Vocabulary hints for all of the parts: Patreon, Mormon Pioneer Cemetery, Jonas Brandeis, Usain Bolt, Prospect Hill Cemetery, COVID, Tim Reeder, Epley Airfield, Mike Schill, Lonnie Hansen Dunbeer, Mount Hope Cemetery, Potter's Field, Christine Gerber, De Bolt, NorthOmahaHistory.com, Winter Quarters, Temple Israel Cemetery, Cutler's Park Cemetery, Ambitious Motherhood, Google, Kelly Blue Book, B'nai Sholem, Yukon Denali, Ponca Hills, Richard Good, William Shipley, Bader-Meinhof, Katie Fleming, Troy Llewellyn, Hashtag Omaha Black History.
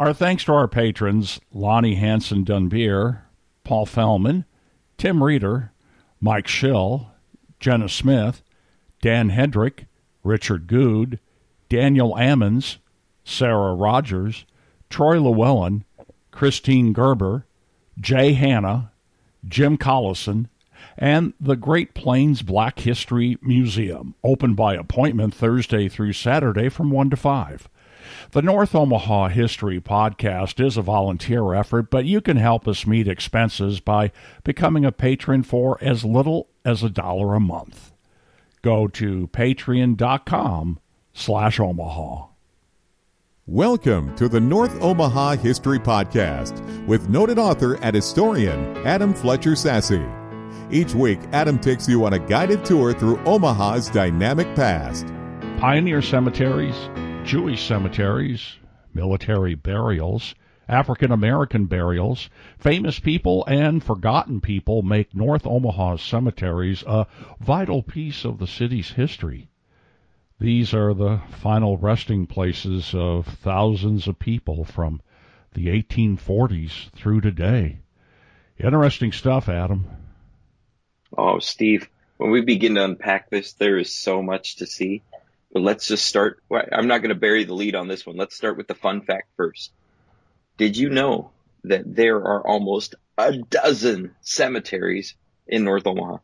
Our thanks to our patrons, Lonnie Hansen Dunbeer, Paul Fellman, Tim Reeder, Mike Schill, Jenna Smith, Dan Hendrick, Richard Good, Daniel Ammons, Sarah Rogers, Troy Llewellyn, Christine Gerber, Jay Hanna, Jim Collison, and the Great Plains Black History Museum, open by appointment Thursday through Saturday from 1 to 5. The North Omaha History Podcast is a volunteer effort, but you can help us meet expenses by becoming a patron for as little as $1 a month. Go to patreon.com/Omaha. Welcome to the North Omaha History Podcast with noted author and historian Adam Fletcher Sasse. Each week, Adam takes you on a guided tour through Omaha's dynamic past. Pioneer cemeteries, Jewish cemeteries, military burials, African American burials, famous people, and forgotten people make North Omaha's cemeteries a vital piece of the city's history. These are the final resting places of thousands of people from the 1840s through today. Interesting stuff, Adam. Oh, Steve, when we begin to unpack this, there is so much to see. But let's just start. I'm not going to bury the lead on this one. Let's start with the fun fact first. Did you know that there are almost a dozen cemeteries in North Omaha?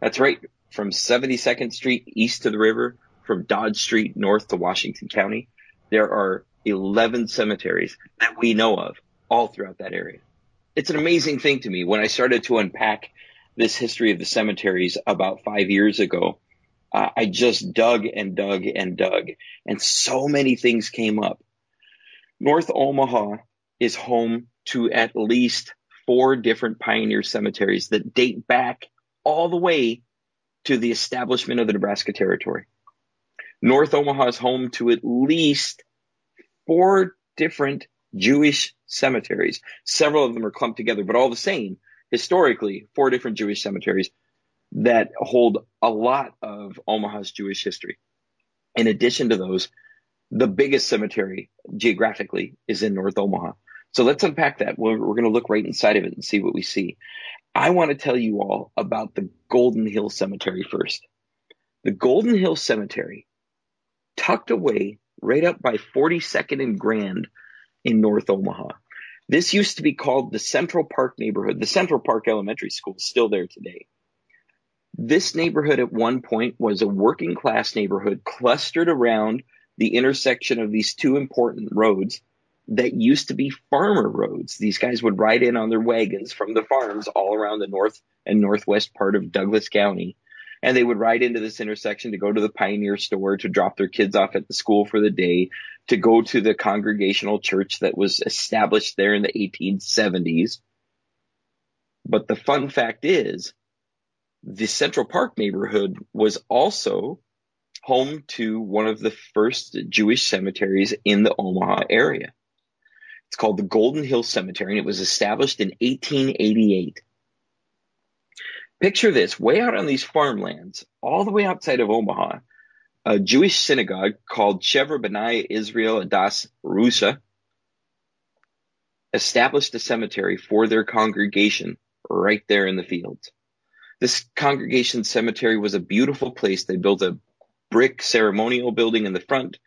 That's right. From 72nd Street east to the river, from Dodge Street north to Washington County, there are 11 cemeteries that we know of all throughout that area. It's an amazing thing to me. When I started to unpack this history of the cemeteries about 5 years ago, I just dug, and so many things came up. North Omaha is home to at least 4 different pioneer cemeteries that date back all the way to the establishment of the Nebraska Territory. North Omaha is home to at least 4 different Jewish cemeteries. Several of them are clumped together, but all the same, historically, 4 different Jewish cemeteries that hold a lot of Omaha's Jewish history. In addition to those, the biggest cemetery geographically is in North Omaha. So let's unpack that. We're going to look right inside of it and see what we see. I want to tell you all about the Golden Hill Cemetery first. The Golden Hill Cemetery, tucked away right up by 42nd and Grand in North Omaha. This used to be called the Central Park neighborhood. The Central Park Elementary School is still there today. This neighborhood at one point was a working class neighborhood clustered around the intersection of these two important roads that used to be farmer roads. These guys would ride in on their wagons from the farms all around the north and northwest part of Douglas County. And they would ride into this intersection to go to the Pioneer Store, to drop their kids off at the school for the day, to go to the Congregational Church that was established there in the 1870s. But the fun fact is, the Central Park neighborhood was also home to one of the first Jewish cemeteries in the Omaha area. It's called the Golden Hill Cemetery, and it was established in 1888. Picture this, way out on these farmlands, all the way outside of Omaha, a Jewish synagogue called Shevra B'nai Israel Adas Rusa established a cemetery for their congregation right there in the fields. This congregation cemetery was a beautiful place. They built a brick ceremonial building in the front.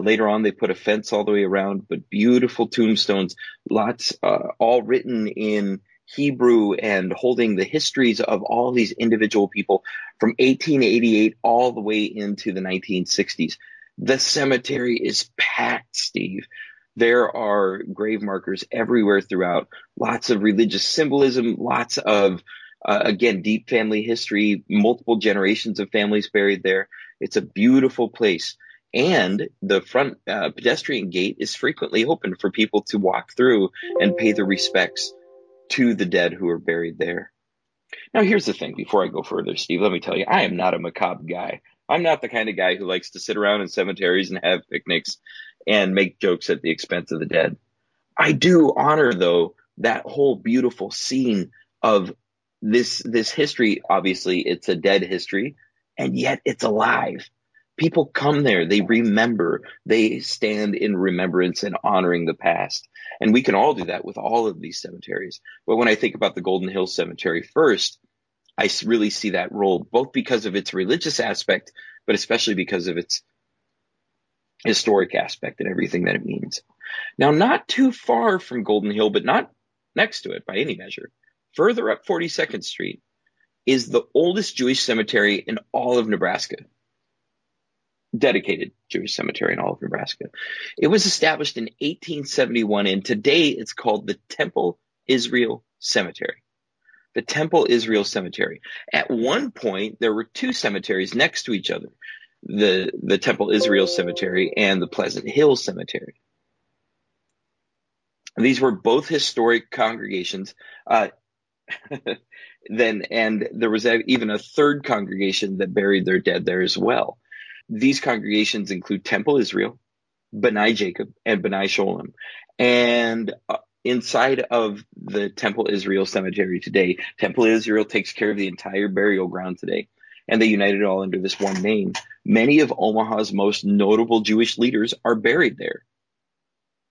Later on, they put a fence all the way around, but beautiful tombstones, lots all written in Hebrew and holding the histories of all these individual people from 1888 all the way into the 1960s. The cemetery is packed, Steve. There are grave markers everywhere throughout, lots of religious symbolism, lots of again, deep family history, multiple generations of families buried there. It's a beautiful place. And the front pedestrian gate is frequently open for people to walk through and pay their respects to the dead who are buried there. Now, here's the thing. Before I go further, Steve, let me tell you, I am not a macabre guy. I'm not the kind of guy who likes to sit around in cemeteries and have picnics and make jokes at the expense of the dead. I do honor, though, that whole beautiful scene of this history. Obviously, it's a dead history, and yet it's alive. People come there, they remember, they stand in remembrance and honoring the past. And we can all do that with all of these cemeteries. But when I think about the Golden Hill Cemetery first, I really see that role, both because of its religious aspect, but especially because of its historic aspect and everything that it means. Now, not too far from Golden Hill, but not next to it by any measure, further up 42nd Street is the oldest Jewish cemetery in all of Nebraska. Dedicated Jewish cemetery in all of Nebraska. It was established in 1871, and today it's called the Temple Israel Cemetery. The Temple Israel Cemetery. At one point, there were two cemeteries next to each other, the Temple Israel Cemetery and the Pleasant Hill Cemetery. These were both historic congregations. And there was even a third congregation that buried their dead there as well. These congregations include Temple Israel, B'nai Jacob, and B'nai Sholem. And inside of the Temple Israel Cemetery today, Temple Israel takes care of the entire burial ground today, and they united all under this one name. Many of Omaha's most notable Jewish leaders are buried there.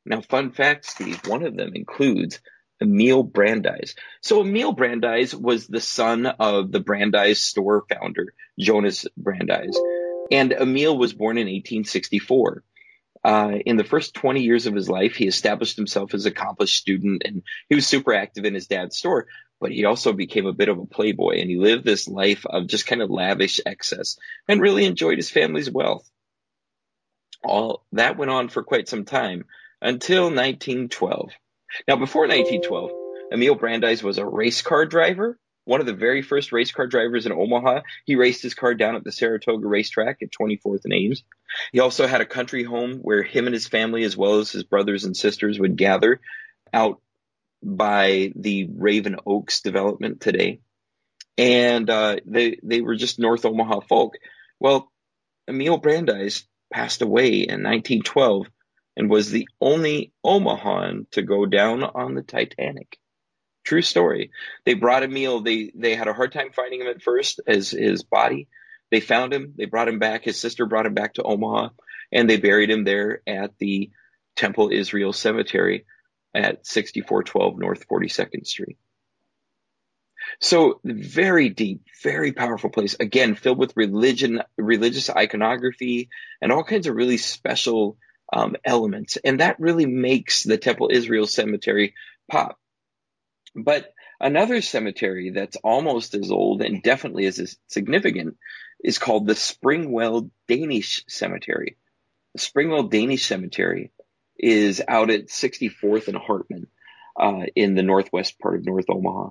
Now, fun fact, Steve, one of them includes Emile Brandeis. So Emile Brandeis was the son of the Brandeis store founder, Jonas Brandeis. And Emile was born in 1864. In the first 20 years of his life, he established himself as an accomplished student, and he was super active in his dad's store, but he also became a bit of a playboy, and he lived this life of just kind of lavish excess and really enjoyed his family's wealth. All that went on for quite some time until 1912. Now, before 1912, Emile Brandeis was a race car driver. One of the very first race car drivers in Omaha. He raced his car down at the Saratoga racetrack at 24th and Ames. He also had a country home where him and his family, as well as his brothers and sisters, would gather out by the Raven Oaks development today. And they were just North Omaha folk. Well, Emile Brandeis passed away in 1912 and was the only Omahan to go down on the Titanic. True story. They brought Emile. They had a hard time finding him at first as his body. They found him. They brought him back. His sister brought him back to Omaha, and they buried him there at the Temple Israel Cemetery at 6412 North 42nd Street. So very deep, very powerful place. Again, filled with religion, religious iconography, and all kinds of really special elements. And that really makes the Temple Israel Cemetery pop. But another cemetery that's almost as old and definitely as significant is called the Springwell Danish Cemetery. The Springwell Danish Cemetery is out at 64th and Hartman in the northwest part of North Omaha.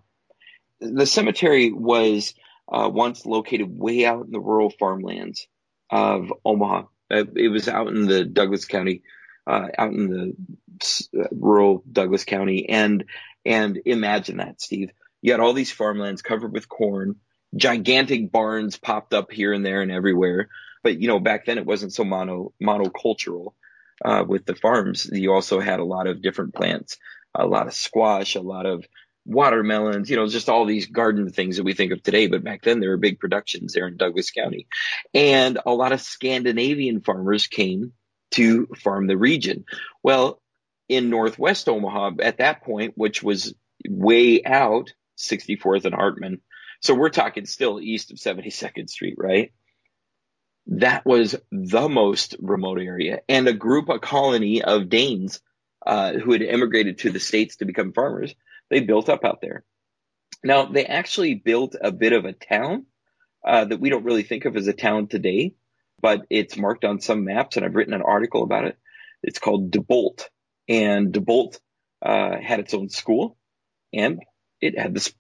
The cemetery was once located way out in the rural farmlands of Omaha. It was out in the Douglas County, out in the rural Douglas County. And imagine that, Steve. You had all these farmlands covered with corn, gigantic barns popped up here and there and everywhere. But, you know, back then it wasn't so monocultural with the farms. You also had a lot of different plants, a lot of squash, a lot of watermelons, you know, just all these garden things that we think of today. But back then there were big productions there in Douglas County. And a lot of Scandinavian farmers came to farm the region. Well, in Northwest Omaha at that point, which was way out 64th and Hartman. So we're talking still east of 72nd Street, right? That was the most remote area. And a colony of Danes who had immigrated to the States to become farmers, they built up out there. Now, they actually built a bit of a town that we don't really think of as a town today, but it's marked on some maps, and I've written an article about it. It's called De Bolt. And De Bolt had its own school, and it had the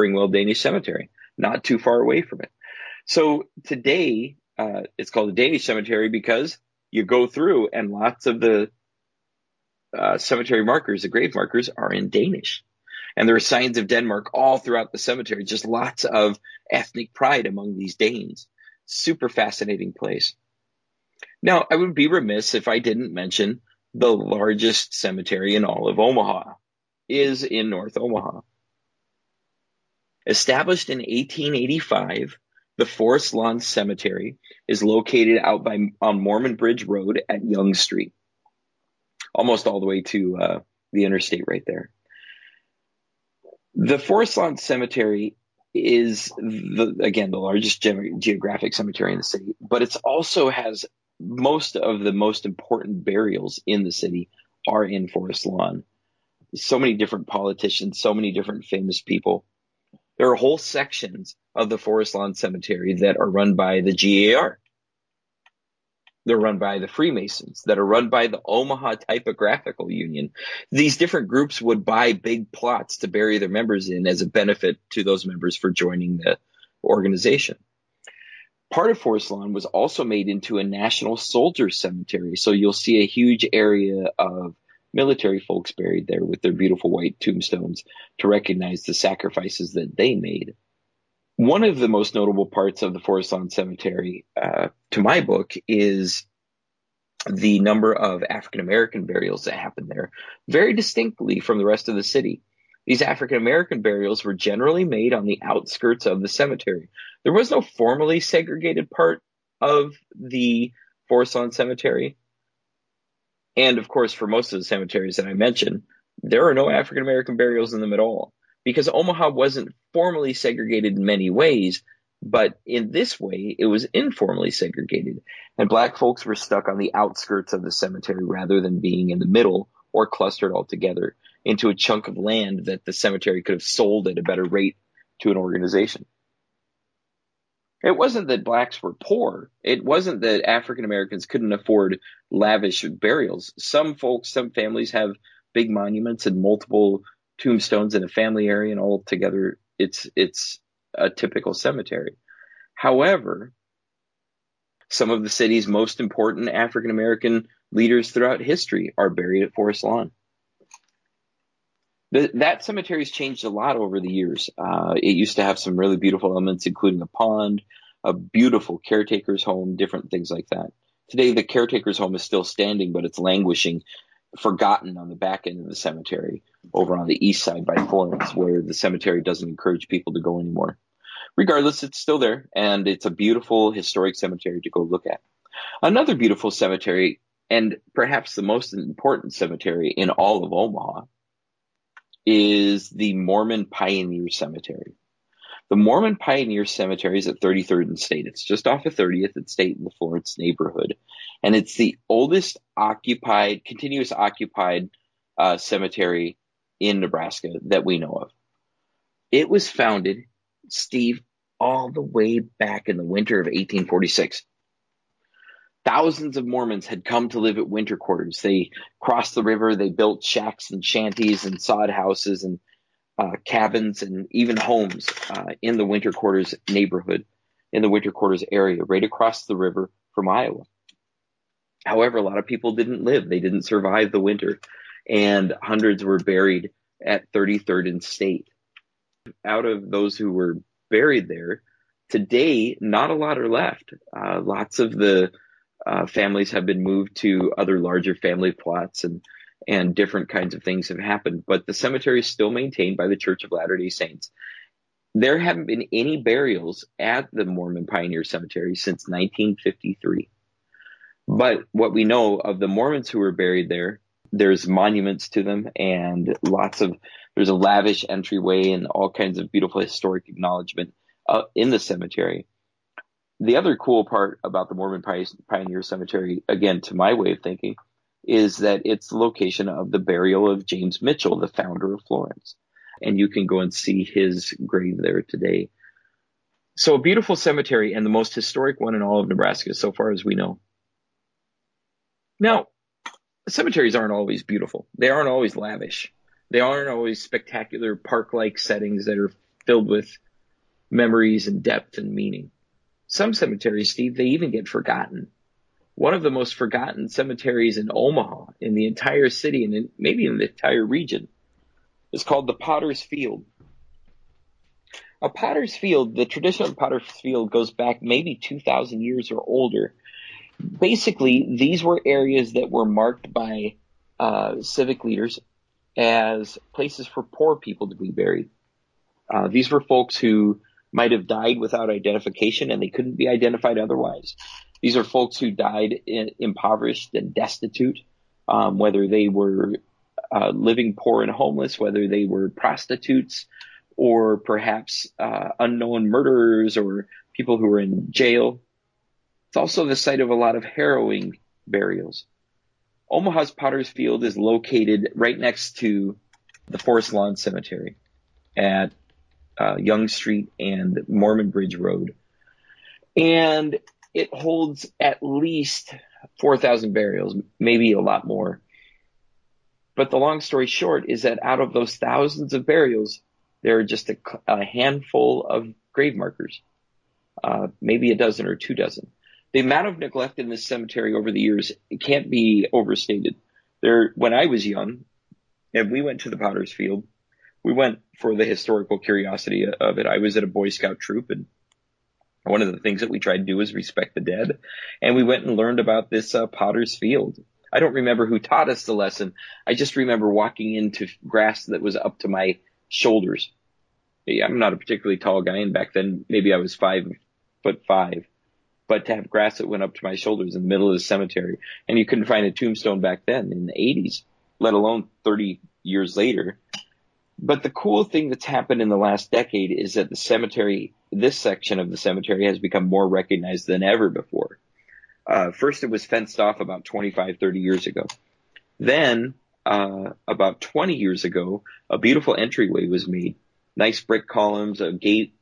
Springwell Danish Cemetery, not too far away from it. So today it's called the Danish Cemetery because you go through and lots of the cemetery markers, the grave markers, are in Danish. And there are signs of Denmark all throughout the cemetery, just lots of ethnic pride among these Danes. Super fascinating place. Now, I would be remiss if I didn't mention the largest cemetery in all of Omaha is in North Omaha. Established in 1885, The Forest Lawn Cemetery is located out on Mormon Bridge Road at Young Street, almost all the way to the interstate right there. The Forest Lawn Cemetery is, the largest geographic cemetery in the city, but it also has most of the most important burials in the city are in Forest Lawn. So many different politicians, so many different famous people. There are whole sections of the Forest Lawn Cemetery that are run by the GAR. They're run by the Freemasons, that are run by the Omaha Typographical Union. These different groups would buy big plots to bury their members in as a benefit to those members for joining the organization. Part of Forest Lawn was also made into a national soldier cemetery, so you'll see a huge area of military folks buried there with their beautiful white tombstones to recognize the sacrifices that they made. One of the most notable parts of the Forest Lawn Cemetery, to my book, is the number of African-American burials that happened there, very distinctly from the rest of the city. These African-American burials were generally made on the outskirts of the cemetery. There was no formally segregated part of the Forest Lawn Cemetery. And, of course, for most of the cemeteries that I mentioned, there are no African-American burials in them at all, because Omaha wasn't formally segregated in many ways, but in this way, it was informally segregated. And black folks were stuck on the outskirts of the cemetery rather than being in the middle or clustered all together into a chunk of land that the cemetery could have sold at a better rate to an organization. It wasn't that blacks were poor. It wasn't that African Americans couldn't afford lavish burials. Some folks, some families have big monuments and multiple tombstones in a family area, and all together it's a typical cemetery. However, some of the city's most important African American leaders throughout history are buried at Forest Lawn. That cemetery's changed a lot over the years. It used to have some really beautiful elements, including a pond, a beautiful caretaker's home, different things like that. Today, the caretaker's home is still standing, but it's languishing, forgotten on the back end of the cemetery over on the east side by Florence, where the cemetery doesn't encourage people to go anymore. Regardless, it's still there, and it's a beautiful historic cemetery to go look at. Another beautiful cemetery, and perhaps the most important cemetery in all of Omaha, is the Mormon Pioneer Cemetery. The Mormon Pioneer Cemetery is at 33rd and State. It's just off of 30th and State in the Florence neighborhood. And it's the oldest continuous occupied cemetery in Nebraska that we know of. It was founded, Steve, all the way back in the winter of 1846. Thousands of Mormons had come to live at Winter Quarters. They crossed the river. They built shacks and shanties and sod houses and cabins and even homes in the Winter Quarters neighborhood, in the Winter Quarters area, right across the river from Iowa. However, a lot of people didn't live. They didn't survive the winter, and hundreds were buried at 33rd and State. Out of those who were buried there, today, not a lot are left. Lots of the families have been moved to other larger family plots, and different kinds of things have happened. But the cemetery is still maintained by the Church of Latter-day Saints. There haven't been any burials at the Mormon Pioneer Cemetery since 1953. But what we know of the Mormons who were buried there, there's monuments to them, and there's a lavish entryway and all kinds of beautiful historic acknowledgement in the cemetery. The other cool part about the Mormon Pioneer Cemetery, again, to my way of thinking, is that it's the location of the burial of James Mitchell, the founder of Florence. And you can go and see his grave there today. So a beautiful cemetery, and the most historic one in all of Nebraska so far as we know. Now, cemeteries aren't always beautiful. They aren't always lavish. They aren't always spectacular park-like settings that are filled with memories and depth and meaning. Some cemeteries, Steve, they even get forgotten. One of the most forgotten cemeteries in Omaha, in the entire city, and maybe in the entire region, is called the Potter's Field. A Potter's Field, the tradition of Potter's Field goes back maybe 2,000 years or older. Basically, these were areas that were marked by civic leaders as places for poor people to be buried. These were folks who might have died without identification, and they couldn't be identified otherwise. These are folks who died impoverished and destitute, whether they were living poor and homeless, whether they were prostitutes, or perhaps unknown murderers or people who were in jail. It's also the site of a lot of harrowing burials. Omaha's Potter's Field is located right next to the Forest Lawn Cemetery at Young Street and Mormon Bridge Road. And it holds at least 4,000 burials, maybe a lot more. But the long story short is that out of those thousands of burials, there are just a handful of grave markers, maybe a dozen or two dozen. The amount of neglect in this cemetery over the years, it can't be overstated. When I was young and we went to the Potter's Field, we went for the historical curiosity of it. I was at a Boy Scout troop, and one of the things that we tried to do was respect the dead. And we went and learned about this Potter's Field. I don't remember who taught us the lesson. I just remember walking into grass that was up to my shoulders. I'm not a particularly tall guy, and back then maybe I was 5'5", but to have grass that went up to my shoulders in the middle of the cemetery, and you couldn't find a tombstone back then in the 80s, let alone 30 years later. But the cool thing that's happened in the last decade is that the cemetery, this section of the cemetery, has become more recognized than ever before. First, it was fenced off about 25, 30 years ago. Then, about 20 years ago, a beautiful entryway was made. Nice brick columns, a gate,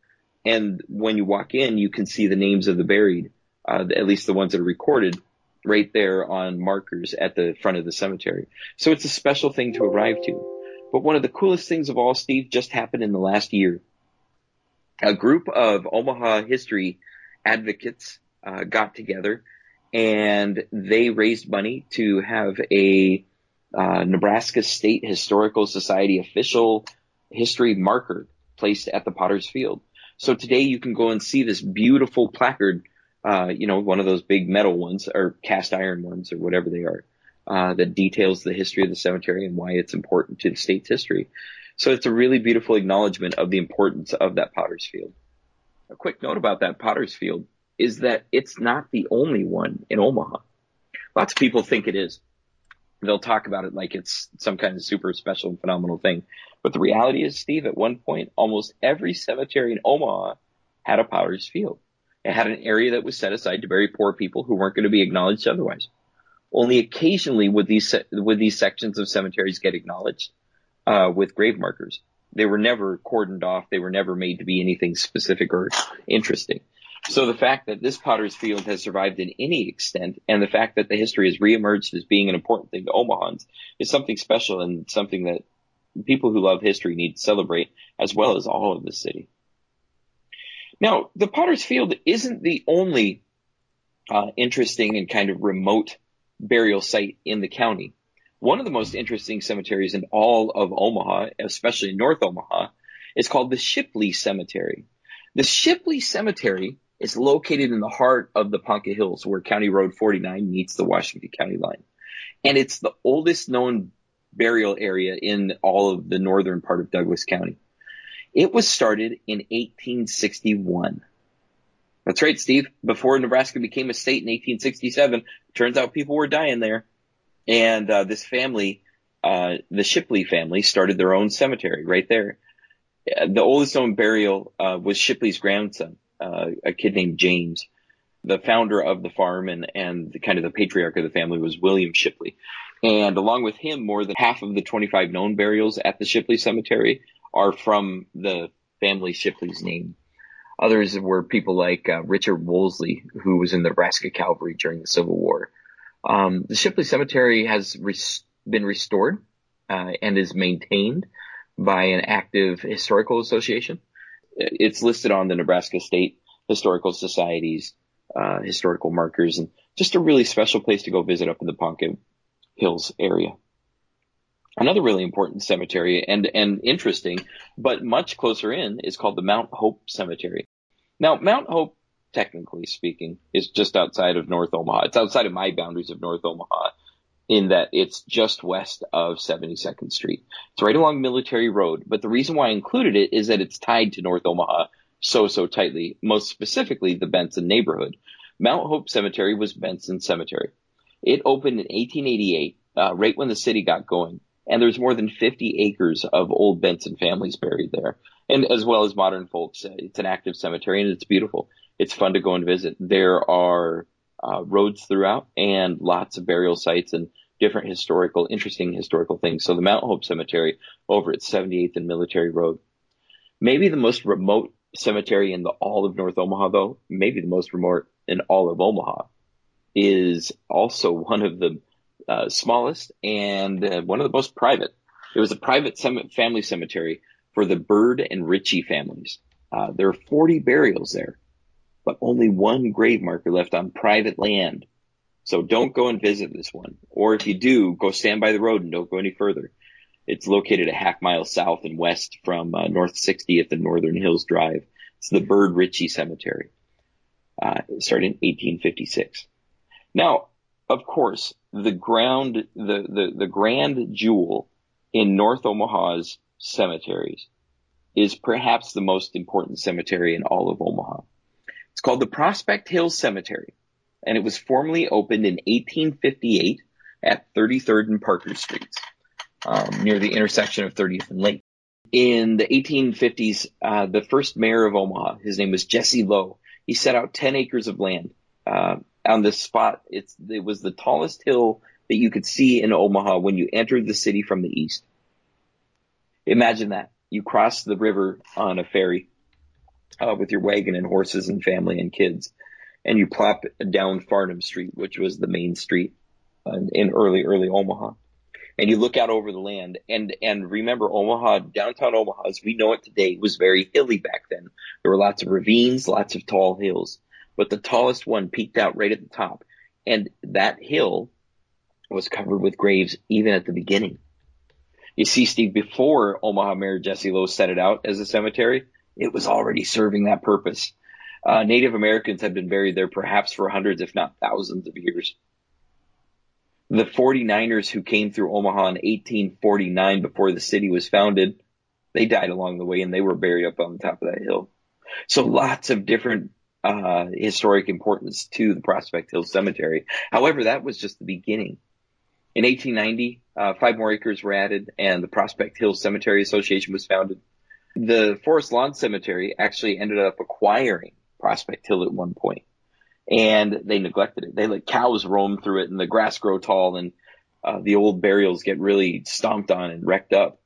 and when you walk in, you can see the names of the buried, at least the ones that are recorded, right there on markers at the front of the cemetery. So it's a special thing to arrive to. But one of the coolest things of all, Steve, just happened in the last year. A group of Omaha history advocates got together, and they raised money to have a Nebraska State Historical Society official history marker placed at the Potter's Field. So today you can go and see this beautiful placard, one of those big metal ones or cast iron ones or whatever they are, that details the history of the cemetery and why it's important to the state's history. So it's a really beautiful acknowledgement of the importance of that Potter's Field. A quick note about that Potter's Field is that it's not the only one in Omaha. Lots of people think it is. They'll talk about it like it's some kind of super special and phenomenal thing. But the reality is, Steve, at one point, almost every cemetery in Omaha had a Potter's Field. It had an area that was set aside to bury poor people who weren't going to be acknowledged otherwise. Only occasionally would these sections of cemeteries get acknowledged with grave markers. They were never cordoned off. They were never made to be anything specific or interesting. So the fact that this Potter's Field has survived in any extent, and the fact that the history has reemerged as being an important thing to Omahans, is something special and something that people who love history need to celebrate, as well as all of the city. Now, the Potter's Field isn't the only interesting and kind of remote burial site in the county. One of the most interesting cemeteries in all of Omaha, especially North Omaha, is called the Shipley Cemetery. The Shipley Cemetery is located in the heart of the Ponca Hills, where County Road 49 meets the Washington County line. And it's the oldest known burial area in all of the northern part of Douglas County. It was started in 1861. That's right, Steve. Before Nebraska became a state in 1867, turns out people were dying there. And this family, the Shipley family, started their own cemetery right there. The oldest known burial was Shipley's grandson, a kid named James. The founder of the farm and kind of the patriarch of the family was William Shipley. And along with him, more than half of the 25 known burials at the Shipley Cemetery are from the family Shipley's name. Others were people like Richard Wolsey, who was in the Nebraska Cavalry during the Civil War. The Shipley Cemetery has been restored and is maintained by an active historical association. It's listed on the Nebraska State Historical Society's historical markers, and just a really special place to go visit up in the Ponca Hills area. Another really important cemetery and interesting, but much closer in, is called the Mount Hope Cemetery. Now, Mount Hope, technically speaking, is just outside of North Omaha. It's outside of my boundaries of North Omaha, in that it's just west of 72nd Street. It's right along Military Road, but the reason why I included it is that it's tied to North Omaha so tightly, most specifically the Benson neighborhood. Mount Hope Cemetery was Benson Cemetery. It opened in 1888, right when the city got going, and there's more than 50 acres of old Benson families buried there, and as well as modern folks. It's an active cemetery, and it's beautiful. It's fun to go and visit. There are roads throughout and lots of burial sites and different historical, interesting historical things. So the Mount Hope Cemetery over at 78th and Military Road. Maybe the most remote cemetery in all of North Omaha, though, maybe the most remote in all of Omaha, is also one of the smallest and one of the most private. It was a private family cemetery for the Bird and Ritchie families. There are 40 burials there, but only one grave marker left on private land. So don't go and visit this one. Or if you do, go stand by the road and don't go any further. It's located a half mile south and west from North 60th and Northern Hills Drive. It's the Bird Ritchie Cemetery. It started in 1856. Now, of course, the grand jewel in North Omaha's cemeteries is perhaps the most important cemetery in all of Omaha. It's called the Prospect Hill Cemetery, and it was formally opened in 1858 at 33rd and Parker Streets, near the intersection of 30th and Lake. In the 1850s, the first mayor of Omaha, his name was Jesse Lowe. He set out 10 acres of land on this spot. It was the tallest hill that you could see in Omaha when you entered the city from the east. Imagine that. You cross the river on a ferry with your wagon and horses and family and kids, and you plop down Farnham Street, which was the main street in early Omaha. And you look out over the land, and remember, Omaha, downtown Omaha, as we know it today, was very hilly back then. There were lots of ravines, lots of tall hills, but the tallest one peaked out right at the top. And that hill was covered with graves even at the beginning. You see, Steve, before Omaha Mayor Jesse Lowe set it out as a cemetery, it was already serving that purpose. Native Americans had been buried there perhaps for hundreds, if not thousands of years. The 49ers who came through Omaha in 1849, before the city was founded, they died along the way, and they were buried up on the top of that hill. So lots of different historic importance to the Prospect Hill Cemetery. However, that was just the beginning. In 1890, 5 more acres were added, and the Prospect Hill Cemetery Association was founded. The Forest Lawn Cemetery actually ended up acquiring Prospect Hill at one point, and they neglected it. They let cows roam through it, and the grass grow tall, and the old burials get really stomped on and wrecked up.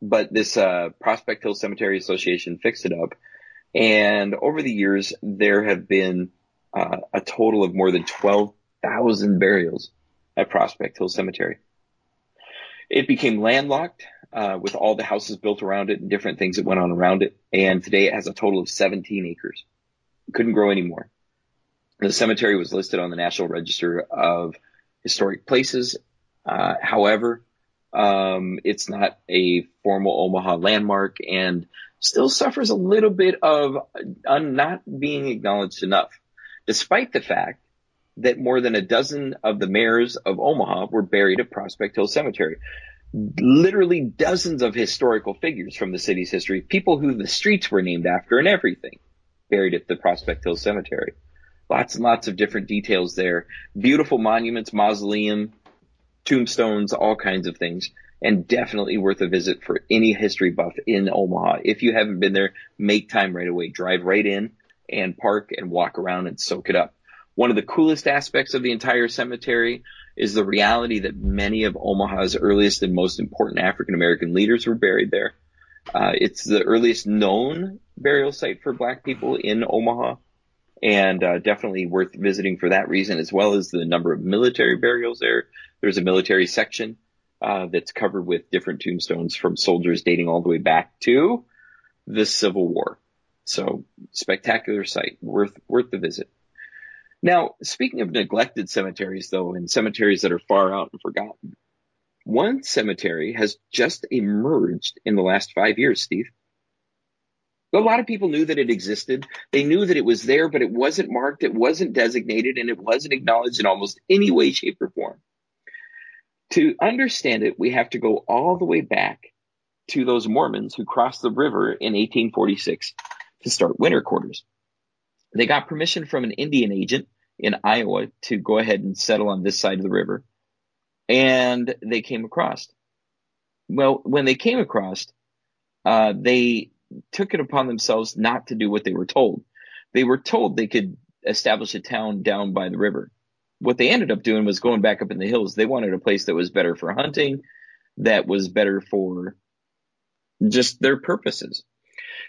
But this Prospect Hill Cemetery Association fixed it up. And over the years, there have been a total of more than 12,000 burials at Prospect Hill Cemetery. It became landlocked with all the houses built around it and different things that went on around it. And today it has a total of 17 acres. It couldn't grow any more. The cemetery was listed on the National Register of Historic Places. However, it's not a formal Omaha landmark and still suffers a little bit of not being acknowledged enough, despite the fact that more than a dozen of the mayors of Omaha were buried at Prospect Hill Cemetery. Literally dozens of historical figures from the city's history, people who the streets were named after and everything, buried at the Prospect Hill Cemetery. Lots and lots of different details there. Beautiful monuments, mausoleum, tombstones, all kinds of things, and definitely worth a visit for any history buff in Omaha. If you haven't been there, make time right away. Drive right in and park and walk around and soak it up. One of the coolest aspects of the entire cemetery is the reality that many of Omaha's earliest and most important African-American leaders were buried there. It's the earliest known burial site for Black people in Omaha. And definitely worth visiting for that reason, as well as the number of military burials there. There's a military section that's covered with different tombstones from soldiers dating all the way back to the Civil War. So spectacular site, worth the visit. Now, speaking of neglected cemeteries, though, and cemeteries that are far out and forgotten, one cemetery has just emerged in the last 5 years, Steve. A lot of people knew that it existed. They knew that it was there, but it wasn't marked, it wasn't designated, and it wasn't acknowledged in almost any way, shape, or form. To understand it, we have to go all the way back to those Mormons who crossed the river in 1846 to start Winter Quarters. They got permission from an Indian agent in Iowa to go ahead and settle on this side of the river, and they came across. Well, when they came across, they took it upon themselves not to do what they were told. They were told they could establish a town down by the river. What they ended up doing was going back up in the hills. They wanted a place that was better for hunting, that was better for just their purposes.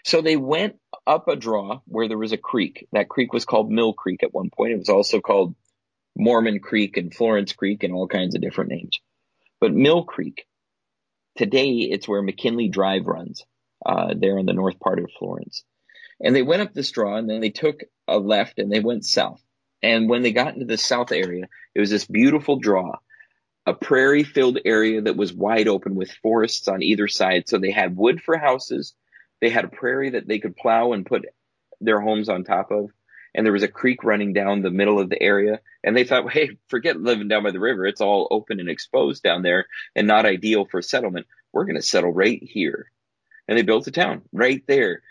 So they went up a draw where there was a creek. That creek was called Mill Creek at one point. It was also called Mormon Creek and Florence Creek and all kinds of different names. But Mill Creek, today it's where McKinley Drive runs, there in the north part of Florence. And they went up this draw, and then they took a left, and they went south. And when they got into the south area, it was this beautiful draw, a prairie-filled area that was wide open with forests on either side. So they had wood for houses. They had a prairie that they could plow and put their homes on top of. And there was a creek running down the middle of the area. And they thought, hey, forget living down by the river. It's all open and exposed down there and not ideal for settlement. We're going to settle right here. And they built a town right there.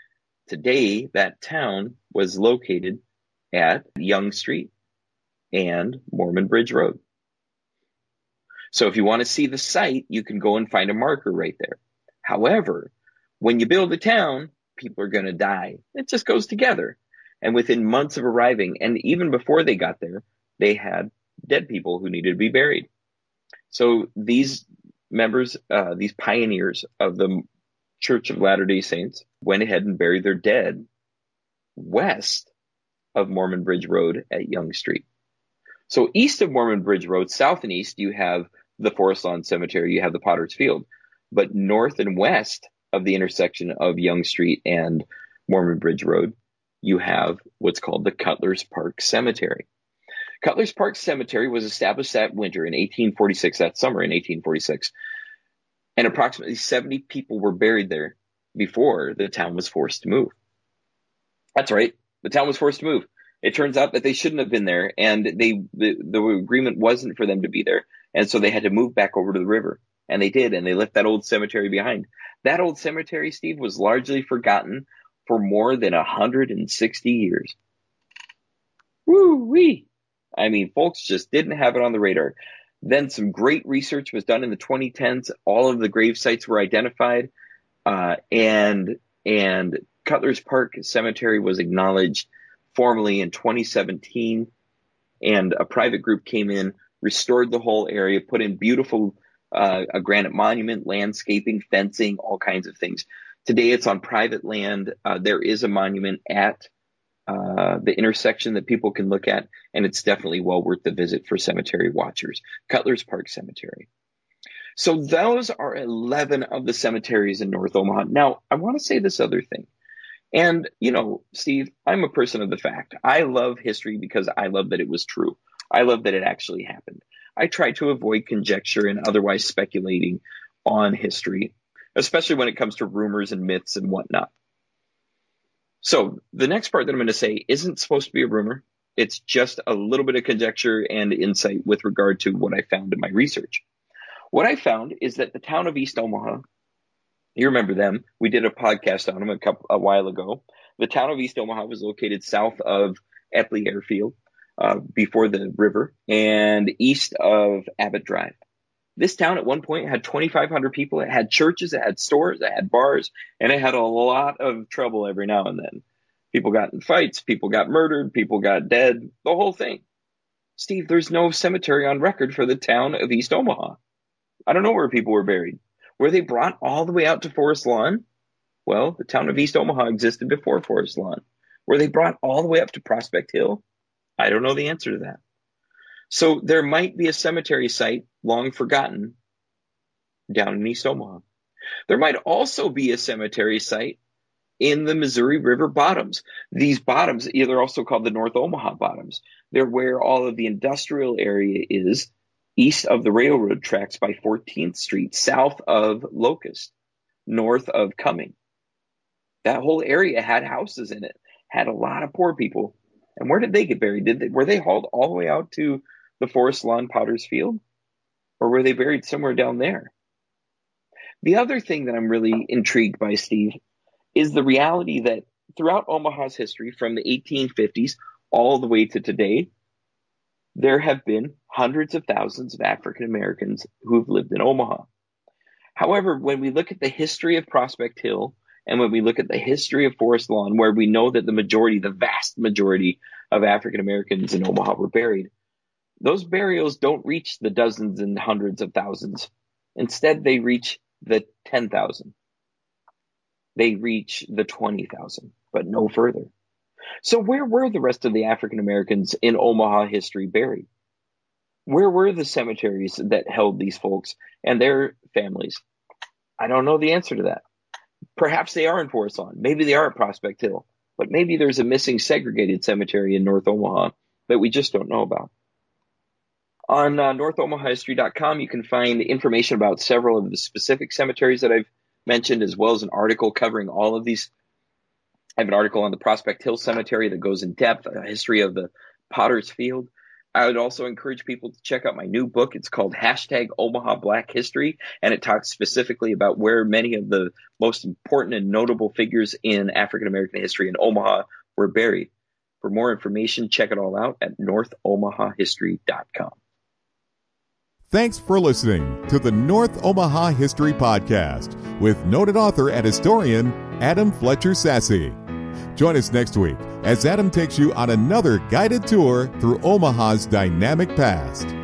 Today, that town was located at Young Street and Mormon Bridge Road. So if you want to see the site, you can go and find a marker right there. However, when you build a town, people are going to die. It just goes together. And within months of arriving, and even before they got there, they had dead people who needed to be buried. So these members, these pioneers of the Church of Latter-day Saints, went ahead and buried their dead west of Mormon Bridge Road at Young Street. So east of Mormon Bridge Road, south and east, you have the Forest Lawn Cemetery, you have the Potter's Field. But north and west of the intersection of Young Street and Mormon Bridge Road, you have what's called the Cutler's Park Cemetery. Cutler's Park Cemetery was established that winter in 1846, that summer in 1846. And approximately 70 people were buried there before the town was forced to move. That's right. The town was forced to move. It turns out that they shouldn't have been there, and the agreement wasn't for them to be there. And so they had to move back over to the river, and they did, and they left that old cemetery behind. That old cemetery, Steve, was largely forgotten for more than 160 years. Woo-wee! I mean, folks just didn't have it on the radar. Then some great research was done in the 2010s. All of the grave sites were identified, and Cutler's Park Cemetery was acknowledged formally in 2017. And a private group came in, restored the whole area, put in beautiful a granite monument, landscaping, fencing, all kinds of things. Today it's on private land. There is a monument at the intersection that people can look at, and it's definitely well worth the visit for cemetery watchers. Cutler's Park Cemetery. So those are 11 of the cemeteries in North Omaha. Now, I want to say this other thing. And, you know, Steve, I'm a person of the fact. I love history because I love that it was true. I love that it actually happened. I try to avoid conjecture and otherwise speculating on history, especially when it comes to rumors and myths and whatnot. So the next part that I'm going to say isn't supposed to be a rumor. It's just a little bit of conjecture and insight with regard to what I found in my research. What I found is that the town of East Omaha, you remember them. We did a podcast on them a while ago. The town of East Omaha was located south of Epley Airfield, before the river, and east of Abbott Drive. This town at one point had 2,500 people. It had churches, it had stores, it had bars, and it had a lot of trouble every now and then. People got in fights, people got murdered, people got dead, the whole thing. Steve, there's no cemetery on record for the town of East Omaha. I don't know where people were buried. Were they brought all the way out to Forest Lawn? Well, the town of East Omaha existed before Forest Lawn. Were they brought all the way up to Prospect Hill? I don't know the answer to that. So there might be a cemetery site long forgotten down in East Omaha. There might also be a cemetery site in the Missouri River bottoms. These bottoms, they're also called the North Omaha bottoms. They're where all of the industrial area is, east of the railroad tracks by 14th Street, south of Locust, north of Cumming. That whole area had houses in it, had a lot of poor people. And where did they get buried? Were they hauled all the way out to the Forest Lawn Potter's Field? Or were they buried somewhere down there? The other thing that I'm really intrigued by, Steve, is the reality that throughout Omaha's history, from the 1850s all the way to today, there have been hundreds of thousands of African Americans who have lived in Omaha. However, when we look at the history of Prospect Hill, and when we look at the history of Forest Lawn, where we know that the vast majority of African Americans in Omaha were buried, those burials don't reach the dozens and hundreds of thousands. Instead, they reach the 10,000. They reach the 20,000, but no further. So where were the rest of the African Americans in Omaha history buried? Where were the cemeteries that held these folks and their families? I don't know the answer to that. Perhaps they are in Forest Lawn. Maybe they are at Prospect Hill. But maybe there's a missing segregated cemetery in North Omaha that we just don't know about. On NorthOmahaHistory.com, you can find information about several of the specific cemeteries that I've mentioned, as well as an article covering all of these. I have an article on the Prospect Hill Cemetery that goes in depth, a history of the Potter's Field. I would also encourage people to check out my new book. It's called Hashtag Omaha Black History, and it talks specifically about where many of the most important and notable figures in African-American history in Omaha were buried. For more information, check it all out at NorthOmahaHistory.com. Thanks for listening to the North Omaha History Podcast with noted author and historian Adam Fletcher Sasse. Join us next week as Adam takes you on another guided tour through Omaha's dynamic past.